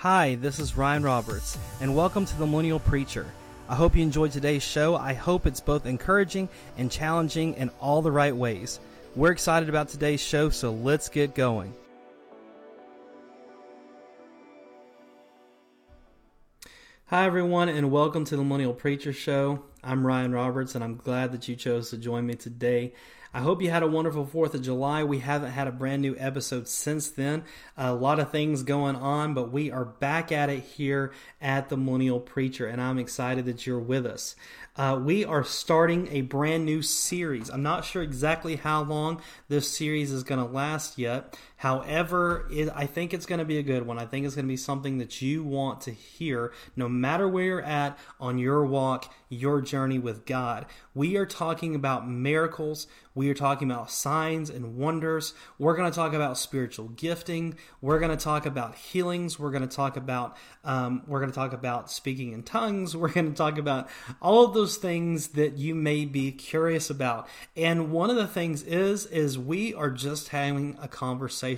Hi, this is Ryan Roberts, and welcome to The Millennial Preacher. I hope you enjoyed today's show. I hope it's both encouraging and challenging in all the right ways. We're excited about today's show, so let's get going. Hi, everyone, and welcome to The Millennial Preacher Show. I'm Ryan Roberts, and I'm glad that you chose to join me today. I hope you had a wonderful 4th of July. We haven't had a brand new episode since then. A lot of things going on, but we are back at it here at The Millennial Preacher, and I'm excited that you're with us. We are starting a brand new series. I'm not sure exactly how long this series is going to last yet. However, I think it's going to be a good one. I think it's going to be something that you want to hear, no matter where you're at on your walk, your journey with God. We are talking about miracles. We are talking about signs and wonders. We're going to talk about spiritual gifting. We're going to talk about healings. We're going to talk about speaking in tongues. We're going to talk about all of those things that you may be curious about. And one of the things is we are just having a conversation.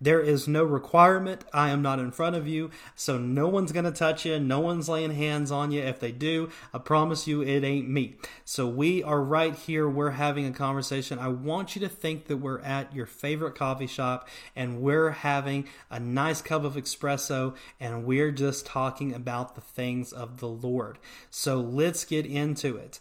There is no requirement. I am not in front of you, so no one's going to touch you. No one's laying hands on you. If they do, I promise you it ain't me. So we are right here. We're having a conversation. I want you to think that we're at your favorite coffee shop and we're having a nice cup of espresso and we're just talking about the things of the Lord. So let's get into it.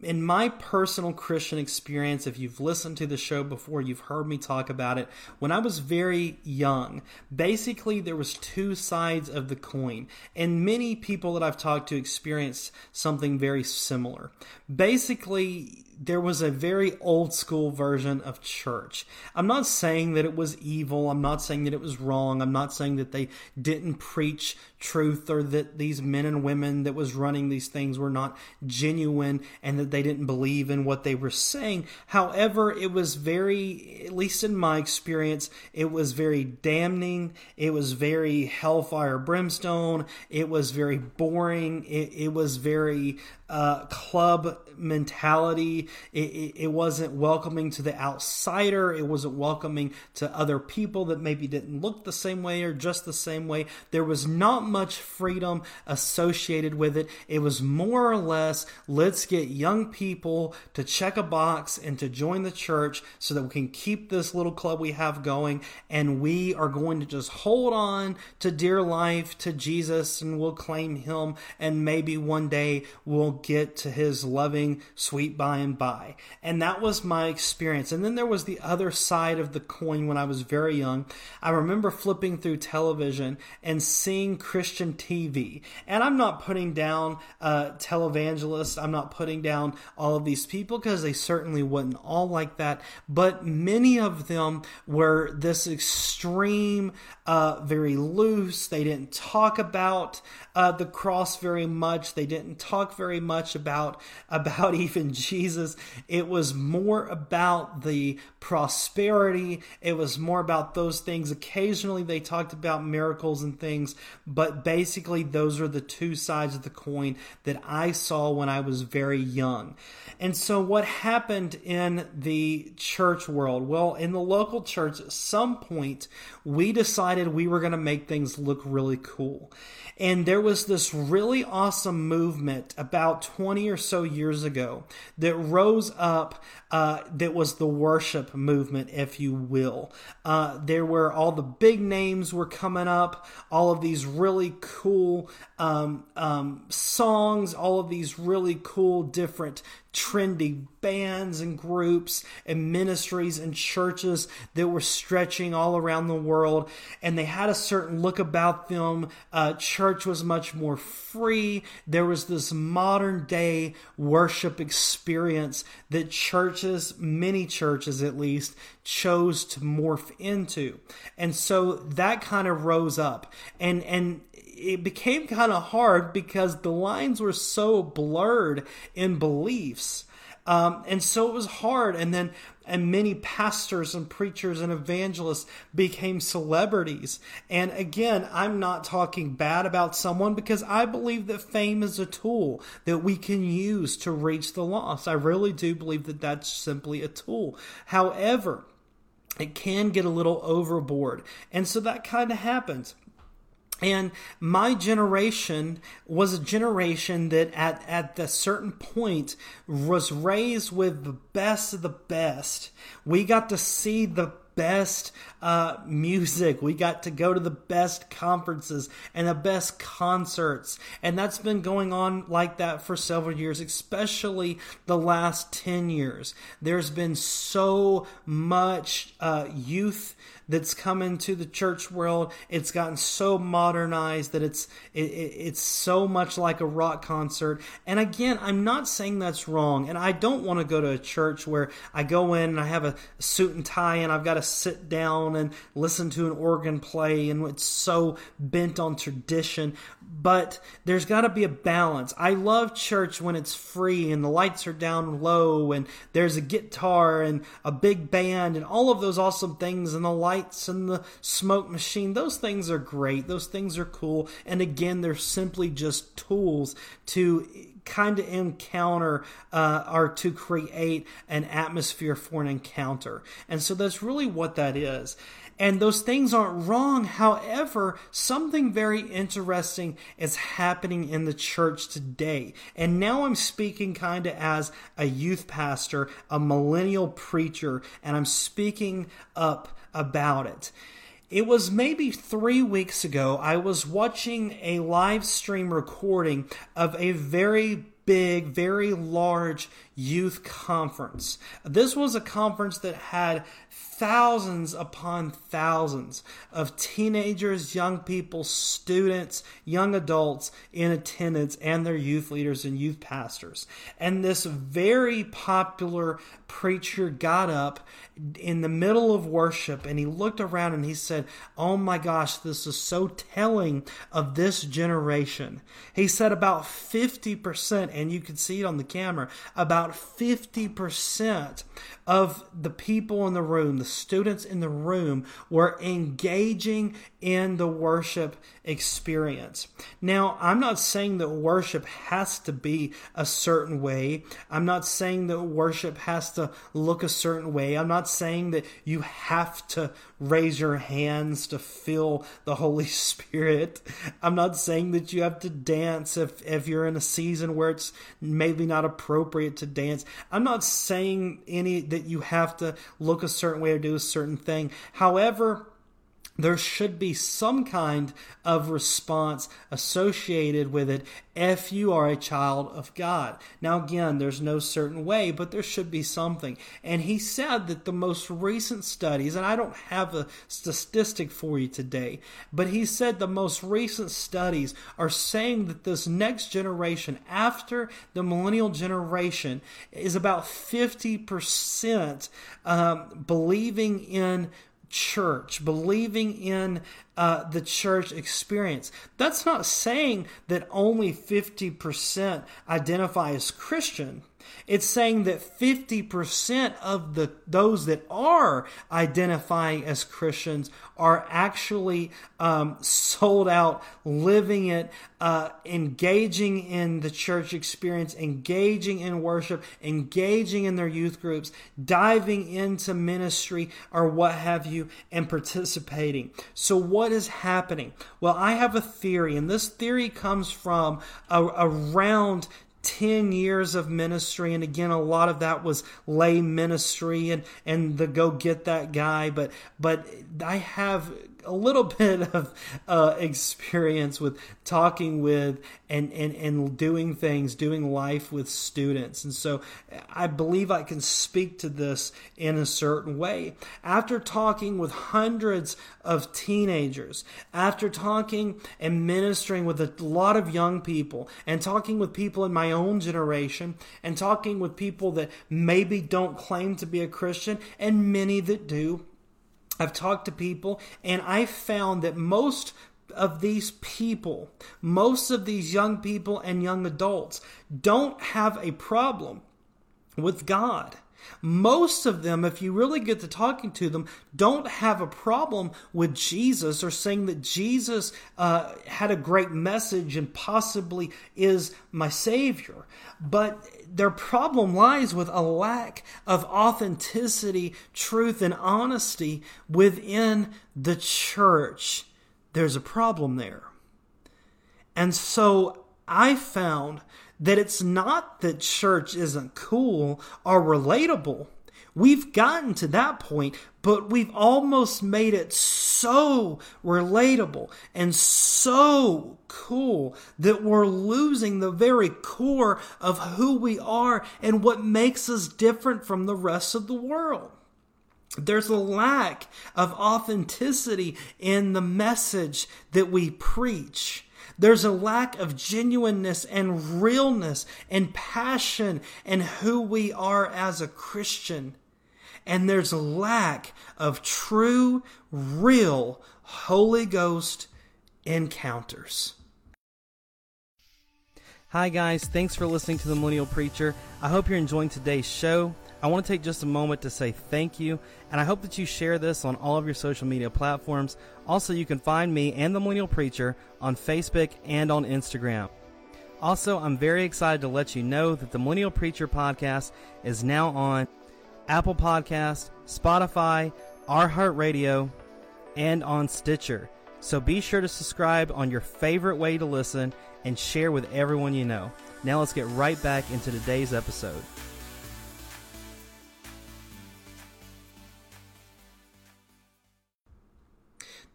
In my personal Christian experience, if you've listened to the show before, you've heard me talk about it. When I was very young, basically there was two sides of the coin, and many people that I've talked to experienced something very similar. Basically, there was a very old school version of church. I'm not saying that it was evil. I'm not saying that it was wrong. I'm not saying that they didn't preach truth or that these men and women that was running these things were not genuine and that they didn't believe in what they were saying. However, it was very, at least in my experience, it was very damning. It was very hellfire brimstone. It was very boring. It was very club mentality. It wasn't welcoming to the outsider. It wasn't welcoming to other people that maybe didn't look the same way or just the same way. There was not much freedom associated with it. It was more or less, let's get young people to check a box and to join the church so that we can keep this little club we have going, and we are going to just hold on to dear life, to Jesus, and we'll claim him, and maybe one day we'll get to his loving, sweet by and by. And that was my experience. And then there was the other side of the coin when I was very young. I remember flipping through television and seeing Christian TV. And I'm not putting down televangelists. I'm not putting down all of these people because they certainly wasn't all like that. But many of them were this extreme, very loose. They didn't talk about the cross very much. They didn't talk very much about even Jesus. It was more about the prosperity. It was more about those things. Occasionally they talked about miracles and things, but basically those are the two sides of the coin that I saw when I was very young. And so what happened in the church world? Well, in the local church, at some point, we decided we were going to make things look really cool. And there was this really awesome movement about 20 or so years ago that rose up, that was the worship movement, if you will. There were all the big names were coming up, all of these really cool songs, all of these really cool different trendy bands and groups and ministries and churches that were stretching all around the world, and they had a certain look about them. Church was much more free. There was this modern day worship experience that churches, many churches at least, chose to morph into. And so that kind of rose up, and it became kind of hard because the lines were so blurred in beliefs. And so it was hard. And many pastors and preachers and evangelists became celebrities. And again, I'm not talking bad about someone because I believe that fame is a tool that we can use to reach the lost. I really do believe that that's simply a tool. However, it can get a little overboard. And so that kind of happened. And my generation was a generation that at a certain point was raised with the best of the best. We got to see the best music. We got to go to the best conferences and the best concerts. And that's been going on like that for several years, especially the last 10 years. There's been so much youth that's come into the church world. It's gotten so modernized that it's so much like a rock concert. And again, I'm not saying that's wrong. And I don't want to go to a church where I go in and I have a suit and tie and I've got to sit down and listen to an organ play and it's so bent on tradition. But there's got to be a balance. I love church when it's free and the lights are down low and there's a guitar and a big band and all of those awesome things and the lights and the smoke machine. Those things are great. Those things are cool. And again, they're simply just tools to kind of encounter or to create an atmosphere for an encounter. And so that's really what that is. And those things aren't wrong. However, something very interesting is happening in the church today. And now I'm speaking kind of as a youth pastor, a millennial preacher, and I'm speaking up about it. It was maybe 3 weeks ago, I was watching a live stream recording of a very big, very large youth conference. This was a conference that had thousands upon thousands of teenagers, young people, students, young adults in attendance, and their youth leaders and youth pastors. And this very popular preacher got up in the middle of worship and he looked around and he said, "Oh my gosh, this is so telling of this generation." He said about 50%, and you can see it on the camera, about 50% of the people in the room, the students in the room, were engaging in the worship experience. Now, I'm not saying that worship has to be a certain way. I'm not saying that worship has to look a certain way. I'm not saying that you have to raise your hands to feel the Holy Spirit. I'm not saying that you have to dance if you're in a season where it's maybe not appropriate to dance. I'm not saying any that you have to look a certain way or do a certain thing. However, there should be some kind of response associated with it if you are a child of God. Now again, there's no certain way, but there should be something. And he said that the most recent studies, and I don't have a statistic for you today, but he said the most recent studies are saying that this next generation, after the millennial generation, is about 50% believing in church, believing in the church experience. That's not saying that only 50% identify as Christian. It's saying that 50% of those that are identifying as Christians are actually sold out, living it, engaging in the church experience, engaging in worship, engaging in their youth groups, diving into ministry or what have you, and participating. So what is happening? Well, I have a theory, and this theory comes from around 10 years of ministry. And again, a lot of that was lay ministry and the go get that guy. But I have a little bit of experience with talking with and doing things, doing life with students. And so I believe I can speak to this in a certain way. After talking with hundreds of teenagers, after talking and ministering with a lot of young people, and talking with people in my own generation, and talking with people that maybe don't claim to be a Christian, and many that do, I've talked to people, and I found that most of these people, most of these young people and young adults don't have a problem with God. Most of them, if you really get to talking to them, don't have a problem with Jesus or saying that Jesus had a great message and possibly is my Savior. But their problem lies with a lack of authenticity, truth, and honesty within the church. There's a problem there. And so I found that it's not that church isn't cool or relatable. We've gotten to that point, but we've almost made it so relatable and so cool that we're losing the very core of who we are and what makes us different from the rest of the world. There's a lack of authenticity in the message that we preach. There's a lack of genuineness and realness and passion in who we are as a Christian. And there's a lack of true, real Holy Ghost encounters. Hi guys, thanks for listening to The Millennial Preacher. I hope you're enjoying today's show. I want to take just a moment to say thank you, and I hope that you share this on all of your social media platforms. Also, you can find me and The Millennial Preacher on Facebook and on Instagram. Also, I'm very excited to let you know that The Millennial Preacher podcast is now on Apple Podcasts, Spotify, iHeartRadio, and on Stitcher. So be sure to subscribe on your favorite way to listen and share with everyone you know. Now let's get right back into today's episode.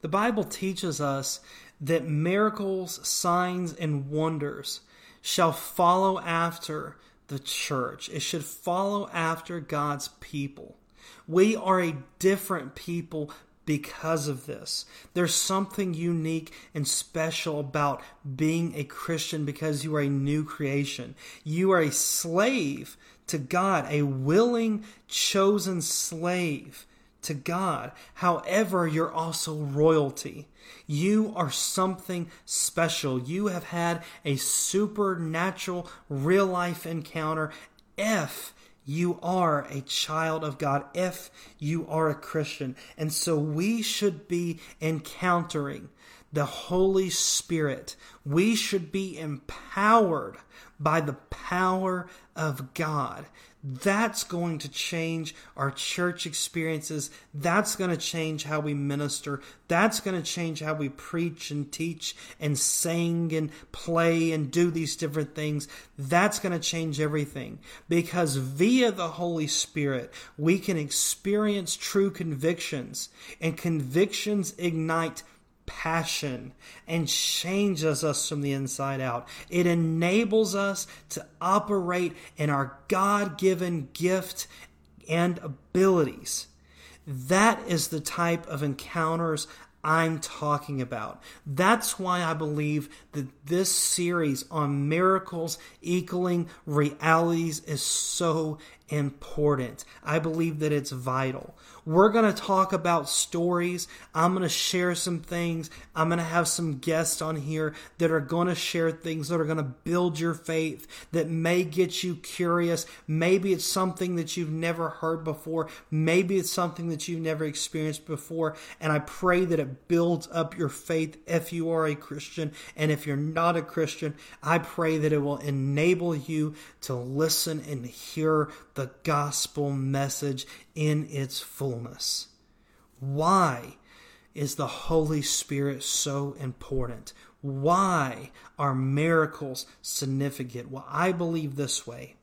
The Bible teaches us that miracles, signs, and wonders shall follow after the church. It should follow after God's people. We are a different people because of this. There's something unique and special about being a Christian because you are a new creation. You are a slave to God, a willing, chosen slave to God. However, you're also royalty. You are something special. You have had a supernatural real life encounter if you are a child of God, if you are a Christian. And so we should be encountering the Holy Spirit. We should be empowered by the power of God. That's going to change our church experiences. That's going to change how we minister. That's going to change how we preach and teach and sing and play and do these different things. That's going to change everything, because via the Holy Spirit, we can experience true convictions, and convictions ignite passion and changes us from the inside out. It enables us to operate in our God-given gift and abilities. That is the type of encounters I'm talking about. That's why I believe that this series on miracles equaling realities is so important. I believe that it's vital. We're going to talk about stories. I'm going to share some things. I'm going to have some guests on here that are going to share things that are going to build your faith, that may get you curious. Maybe it's something that you've never heard before. Maybe it's something that you've never experienced before. And I pray that it builds up your faith if you are a Christian. And if you're not a Christian, I pray that it will enable you to listen and hear the gospel message in its fullness. Why is the Holy Spirit so important? Why are miracles significant? Well, I believe this way.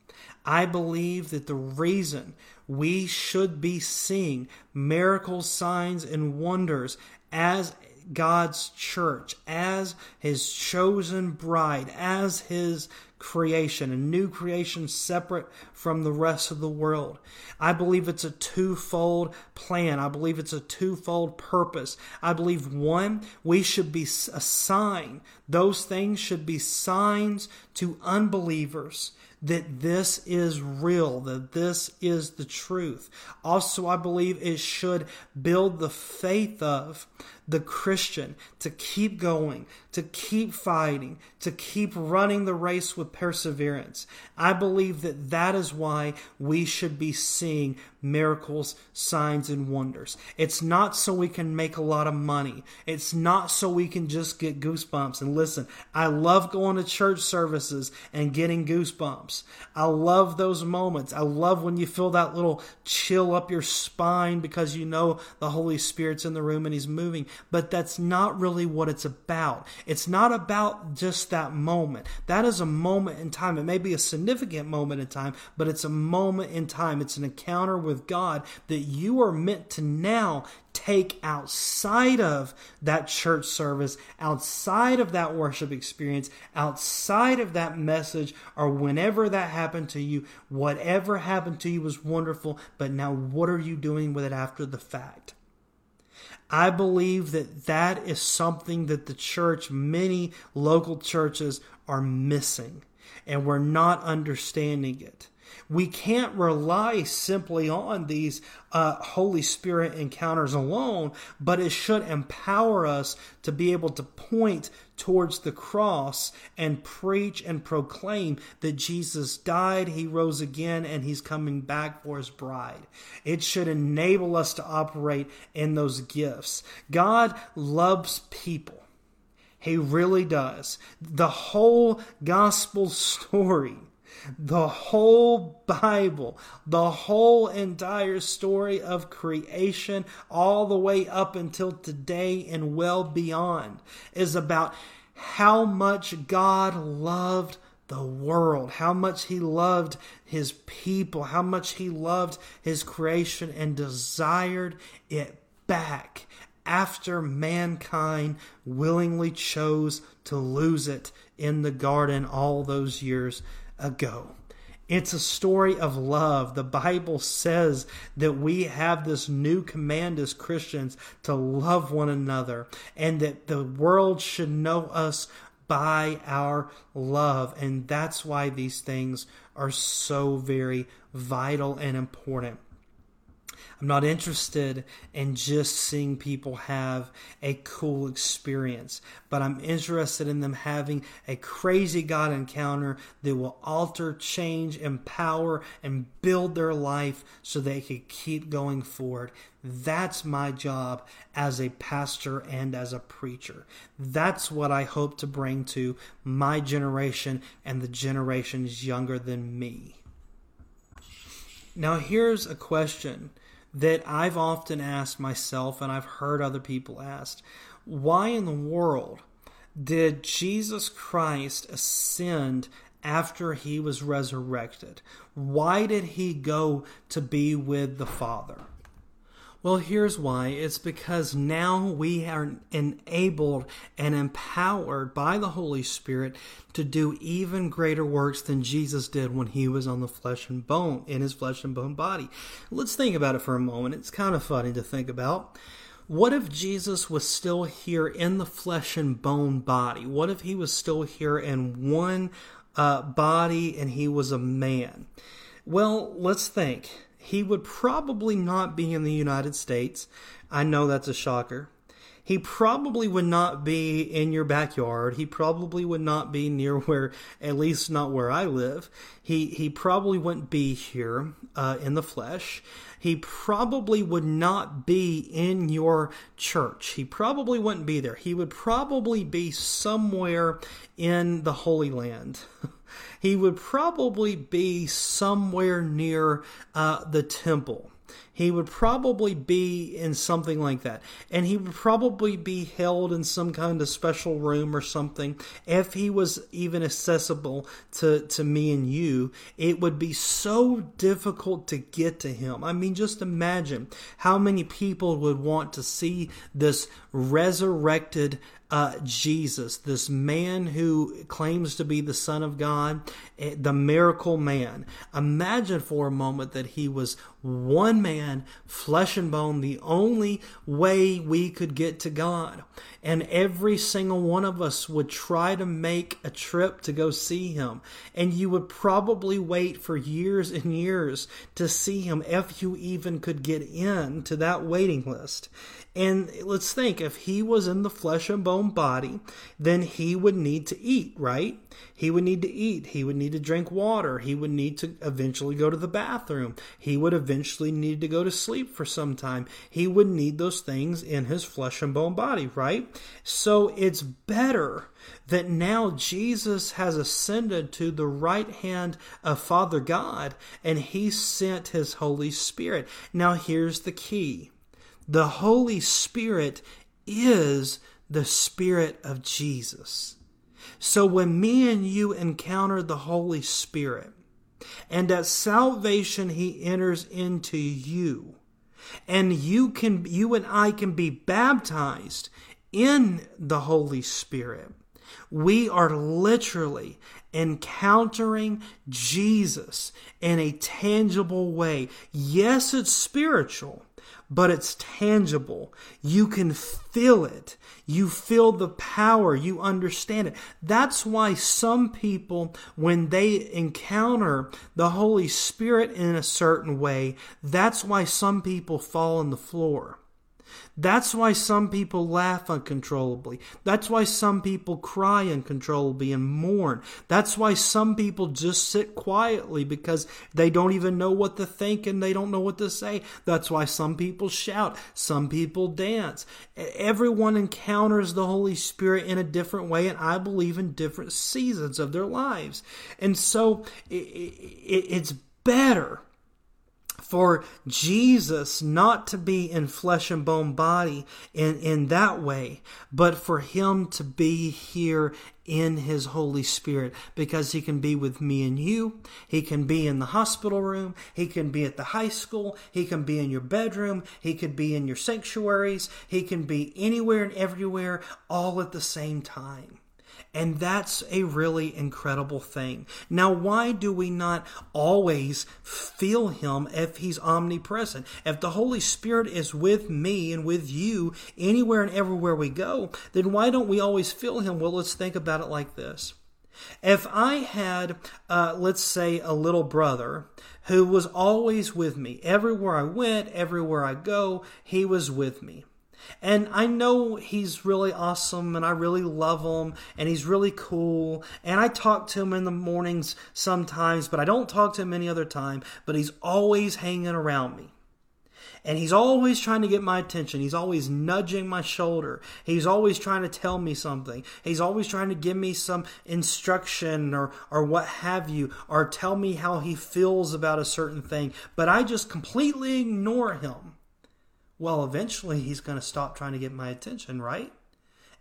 I believe that the reason we should be seeing miracles, signs, and wonders as God's church, as His chosen bride, as His creation, a new creation separate from the rest of the world. I believe it's a twofold plan. I believe it's a twofold purpose. I believe, one, we should be a sign. Those things should be signs to unbelievers that this is real, that this is the truth. Also, I believe it should build the faith of the Christian to keep going, to keep fighting, to keep running the race with with perseverance. I believe that that is why we should be seeing miracles, signs, and wonders. It's not so we can make a lot of money. It's not so we can just get goosebumps. And listen, I love going to church services and getting goosebumps. I love those moments. I love when you feel that little chill up your spine because you know the Holy Spirit's in the room and He's moving. But that's not really what it's about. It's not about just that moment. That is a moment in time. It may be a significant moment in time, but it's a moment in time. It's an encounter with God that you are meant to now take outside of that church service, outside of that worship experience, outside of that message, or whenever that happened to you. Whatever happened to you was wonderful, but now what are you doing with it after the fact? I believe that that is something that the church, many local churches, are missing, and we're not understanding it. We can't rely simply on these Holy Spirit encounters alone, but it should empower us to be able to point towards the cross and preach and proclaim that Jesus died, He rose again, and He's coming back for His bride. It should enable us to operate in those gifts. God loves people. He really does. The whole gospel story, the whole Bible, the whole entire story of creation, all the way up until today and well beyond, is about how much God loved the world, how much He loved His people, how much He loved His creation and desired it back after mankind willingly chose to lose it in the garden all those years ago. It's a story of love. The Bible says that we have this new command as Christians to love one another, and that the world should know us by our love. And that's why these things are so very vital and important. I'm not interested in just seeing people have a cool experience, but I'm interested in them having a crazy God encounter that will alter, change, empower, and build their life so they can keep going forward. That's my job as a pastor and as a preacher. That's what I hope to bring to my generation and the generations younger than me. Now, here's a question that I've often asked myself, and I've heard other people asked. Why in the world did Jesus Christ ascend after He was resurrected? Why did He go to be with the Father? Well, here's why. It's because now we are enabled and empowered by the Holy Spirit to do even greater works than Jesus did when He was on the flesh and bone, in His flesh and bone body. Let's think about it for a moment. It's kind of funny to think about. What if Jesus was still here in the flesh and bone body? What if He was still here in one body and He was a man? Well, let's think. He would probably not be in the United States. I know that's a shocker. He probably would not be in your backyard. He probably would not be near where, at least not where I live. He probably wouldn't be here in the flesh. He probably would not be in your church. He probably wouldn't be there. He would probably be somewhere in the Holy Land. He would probably be somewhere near the temple. He would probably be in something like that. And He would probably be held in some kind of special room or something. If He was even accessible to me and you, it would be so difficult to get to Him. I mean, just imagine how many people would want to see this resurrected Jesus, this man who claims to be the Son of God, the miracle man. Imagine for a moment that He was one man man, flesh and bone, the only way we could get to God. And every single one of us would try to make a trip to go see him. And you would probably wait for years and years to see him if you even could get in to that waiting list. And let's think, if he was in the flesh and bone body, then he would need to eat, right? He would need to eat. He would need to drink water. He would need to eventually go to the bathroom. He would eventually need to go to sleep for some time. He would need those things in his flesh and bone body, right? So it's better that now Jesus has ascended to the right hand of Father God, and he sent his Holy Spirit. Now here's the key. The Holy Spirit is the Spirit of Jesus. So when me and you encounter the Holy Spirit, and at salvation he enters into you, and you and I can be baptized in the Holy Spirit, we are literally encountering Jesus in a tangible way. Yes, it's spiritual, but it's tangible. You can feel it. You feel the power. You understand it. That's why some people, when they encounter the Holy Spirit in a certain way, that's why some people fall on the floor. That's why some people laugh uncontrollably. That's why some people cry uncontrollably and mourn. That's why some people just sit quietly because they don't even know what to think and they don't know what to say. That's why some people shout. Some people dance. Everyone encounters the Holy Spirit in a different way, and I believe in different seasons of their lives. And so it's better for Jesus not to be in flesh and bone body in that way, but for him to be here in his Holy Spirit, because he can be with me and you. He can be in the hospital room. He can be at the high school. He can be in your bedroom. He could be in your sanctuaries. He can be anywhere and everywhere all at the same time. And that's a really incredible thing. Now, why do we not always feel him if he's omnipresent? If the Holy Spirit is with me and with you anywhere and everywhere we go, then why don't we always feel him? Well, let's think about it like this. If I had, let's say, a little brother who was always with me, everywhere I went, everywhere I go, he was with me. And I know he's really awesome, and I really love him, and he's really cool, and I talk to him in the mornings sometimes, but I don't talk to him any other time, but he's always hanging around me. And he's always trying to get my attention. He's always nudging my shoulder. He's always trying to tell me something. He's always trying to give me some instruction or what have you, or tell me how he feels about a certain thing, but I just completely ignore him. Well, eventually he's going to stop trying to get my attention, right?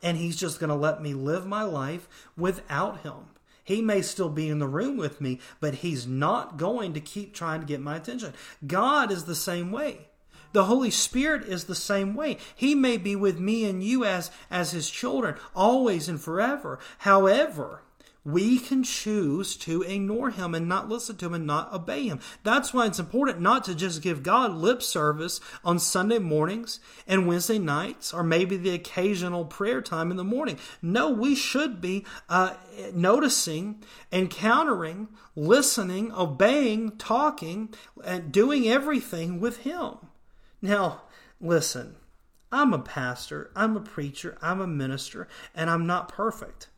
And he's just going to let me live my life without him. He may still be in the room with me, but he's not going to keep trying to get my attention. God is the same way. The Holy Spirit is the same way. He may be with me and you as his children, always and forever. However, we can choose to ignore him and not listen to him and not obey him. That's why it's important not to just give God lip service on Sunday mornings and Wednesday nights, or maybe the occasional prayer time in the morning. No, we should be noticing, encountering, listening, obeying, talking, and doing everything with him. Now, listen, I'm a pastor, I'm a preacher, I'm a minister, and I'm not perfect.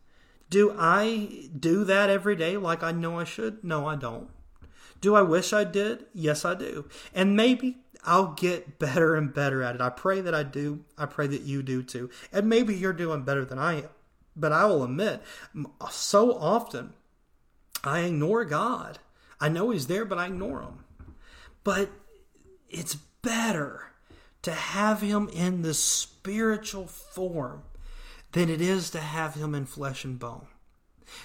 Do I do that every day like I know I should? No, I don't. Do I wish I did? Yes, I do. And maybe I'll get better and better at it. I pray that I do. I pray that you do too. And maybe you're doing better than I am. But I will admit, so often I ignore God. I know he's there, but I ignore him. But it's better to have him in the spiritual form than it is to have him in flesh and bone.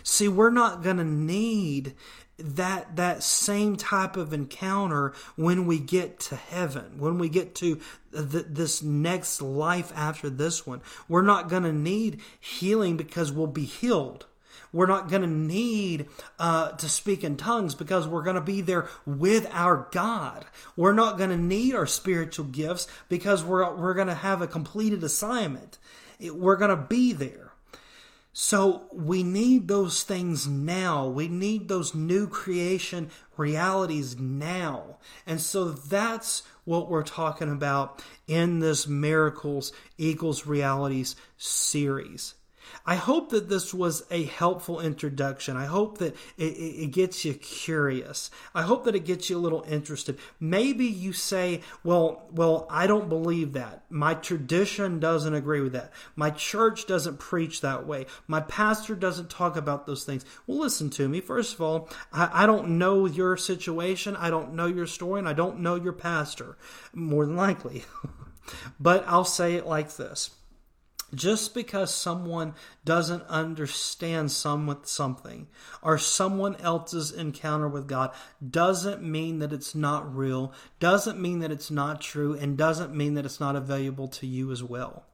See, we're not going to need that same type of encounter when we get to heaven, when we get to this next life after this one. We're not going to need healing because we'll be healed. We're not going to need to speak in tongues because we're going to be there with our God. We're not going to need our spiritual gifts because we're going to have a completed assignment. We're going to be there. So we need those things now. We need those new creation realities now. And so that's what we're talking about in this Miracles Equals Realities series. I hope that this was a helpful introduction. I hope that it gets you curious. I hope that it gets you a little interested. Maybe you say, well, I don't believe that. My tradition doesn't agree with that. My church doesn't preach that way. My pastor doesn't talk about those things. Well, listen to me. First of all, I don't know your situation. I don't know your story, and I don't know your pastor, more than likely. But I'll say it like this. Just because someone doesn't understand something or someone else's encounter with God doesn't mean that it's not real, doesn't mean that it's not true, and doesn't mean that it's not available to you as well.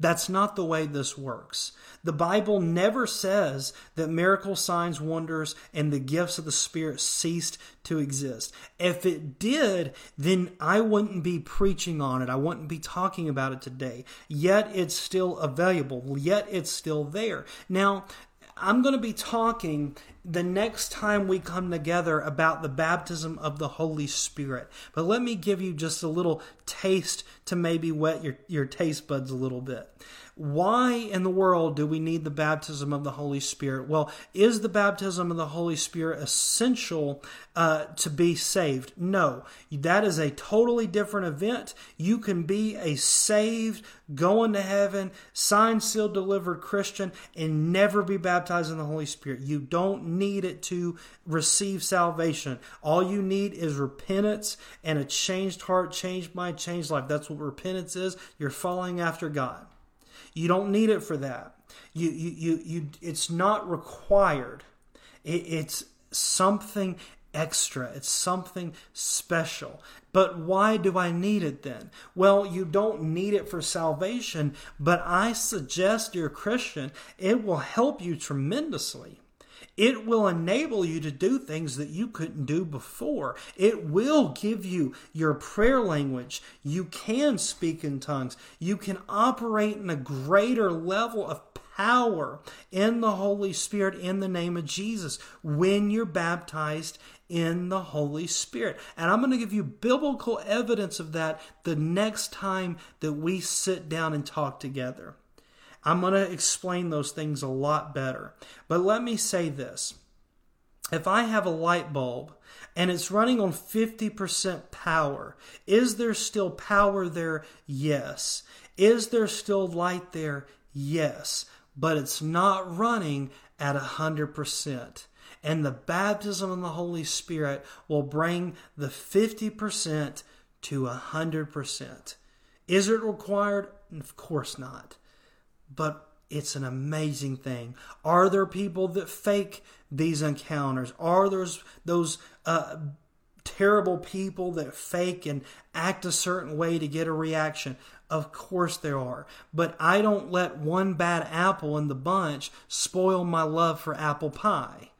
That's not the way this works. The Bible never says that miracles, signs, wonders, and the gifts of the Spirit ceased to exist. If it did, then I wouldn't be preaching on it. I wouldn't be talking about it today. Yet it's still available. Yet it's still there. Now, I'm going to be talking the next time we come together about the baptism of the Holy Spirit. But let me give you just a little taste to maybe whet your taste buds a little bit. Why in the world do we need the baptism of the Holy Spirit? Well, is the baptism of the Holy Spirit essential to be saved? No, that is a totally different event. You can be a saved, going to heaven, signed, sealed, delivered Christian and never be baptized in the Holy Spirit. You don't need it to receive salvation. All you need is repentance and a changed heart, changed mind, changed life. That's what repentance is. You're following after God. You don't need it for that. You it's not required. It's something extra. It's something special. But why do I need it then? Well, you don't need it for salvation, but I suggest, dear Christian, it will help you tremendously. It will enable you to do things that you couldn't do before. It will give you your prayer language. You can speak in tongues. You can operate in a greater level of power in the Holy Spirit in the name of Jesus when you're baptized in the Holy Spirit. And I'm going to give you biblical evidence of that the next time that we sit down and talk together. I'm going to explain those things a lot better. But let me say this. If I have a light bulb and it's running on 50% power, is there still power there? Yes. Is there still light there? Yes. But it's not running at 100%. And the baptism in the Holy Spirit will bring the 50% to 100%. Is it required? Of course not. But it's an amazing thing. Are there people that fake these encounters? Are there those terrible people that fake and act a certain way to get a reaction? Of course there are. But I don't let one bad apple in the bunch spoil my love for apple pie.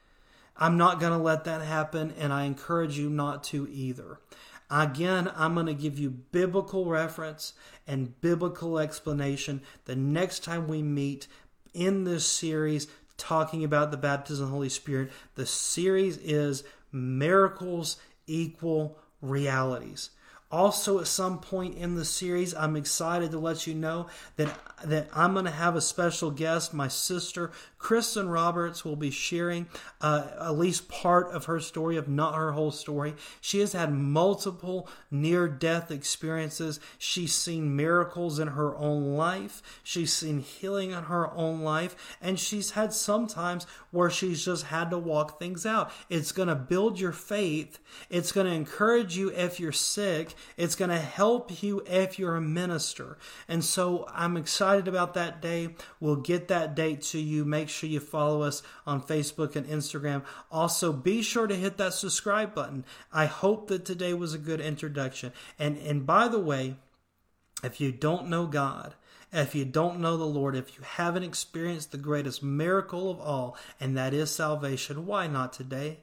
I'm not going to let that happen, and I encourage you not to either. Again, I'm going to give you biblical reference and biblical explanation the next time we meet in this series talking about the baptism of the Holy Spirit. The series is Miracles Equal Realities. Also, at some point in the series, I'm excited to let you know that I'm going to have a special guest. My sister, Kristen Roberts, will be sharing at least part of her story, if not her whole story. She has had multiple near-death experiences. She's seen miracles in her own life. She's seen healing in her own life. And she's had some times where she's just had to walk things out. It's going to build your faith. It's going to encourage you if you're sick. It's going to help you if you're a minister. And so I'm excited about that day. We'll get that date to you. Make sure you follow us on Facebook and Instagram. Also, be sure to hit that subscribe button. I hope that today was a good introduction. And by the way, if you don't know God If you don't know the Lord, if you haven't experienced the greatest miracle of all, and that is salvation, why not today?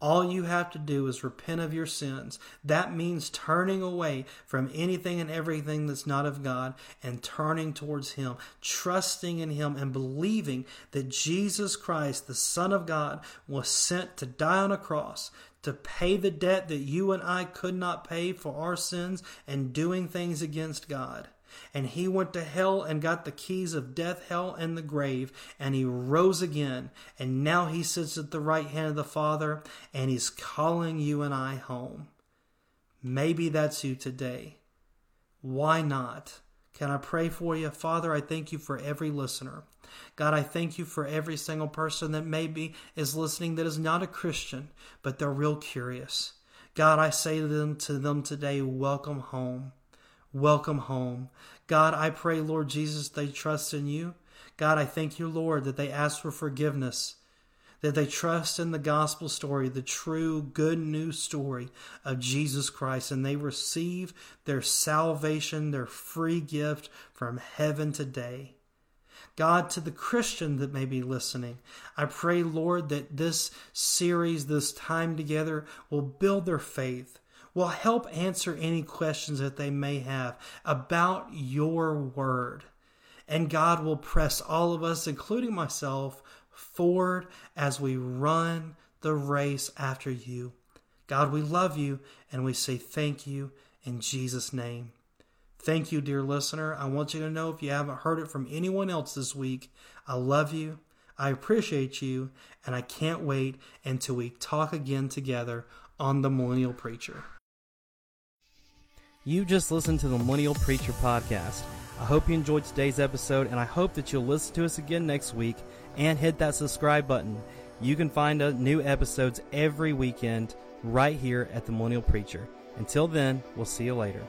All you have to do is repent of your sins. That means turning away from anything and everything that's not of God and turning towards Him, trusting in Him and believing that Jesus Christ, the Son of God, was sent to die on a cross to pay the debt that you and I could not pay for our sins and doing things against God. And He went to hell and got the keys of death, hell, and the grave, and He rose again. And now He sits at the right hand of the Father, and He's calling you and I home. Maybe that's you today. Why not? Can I pray for you? Father, I thank you for every listener. God, I thank you for every single person that maybe is listening that is not a Christian, but they're real curious. God, I say to them today, welcome home. Welcome home. God, I pray, Lord Jesus, they trust in you. God, I thank you, Lord, that they ask for forgiveness, that they trust in the gospel story, the true good news story of Jesus Christ, and they receive their salvation, their free gift from heaven today. God, to the Christian that may be listening, I pray, Lord, that this series, this time together, will build their faith, will help answer any questions that they may have about your word. And God will press all of us, including myself, forward as we run the race after you. God, we love you and we say thank you in Jesus' name. Thank you, dear listener. I want you to know if you haven't heard it from anyone else this week, I love you, I appreciate you, and I can't wait until we talk again together on The Millennial Preacher. You just listened to the Millennial Preacher podcast. I hope you enjoyed today's episode, and I hope that you'll listen to us again next week and hit that subscribe button. You can find new episodes every weekend right here at the Millennial Preacher. Until then, we'll see you later.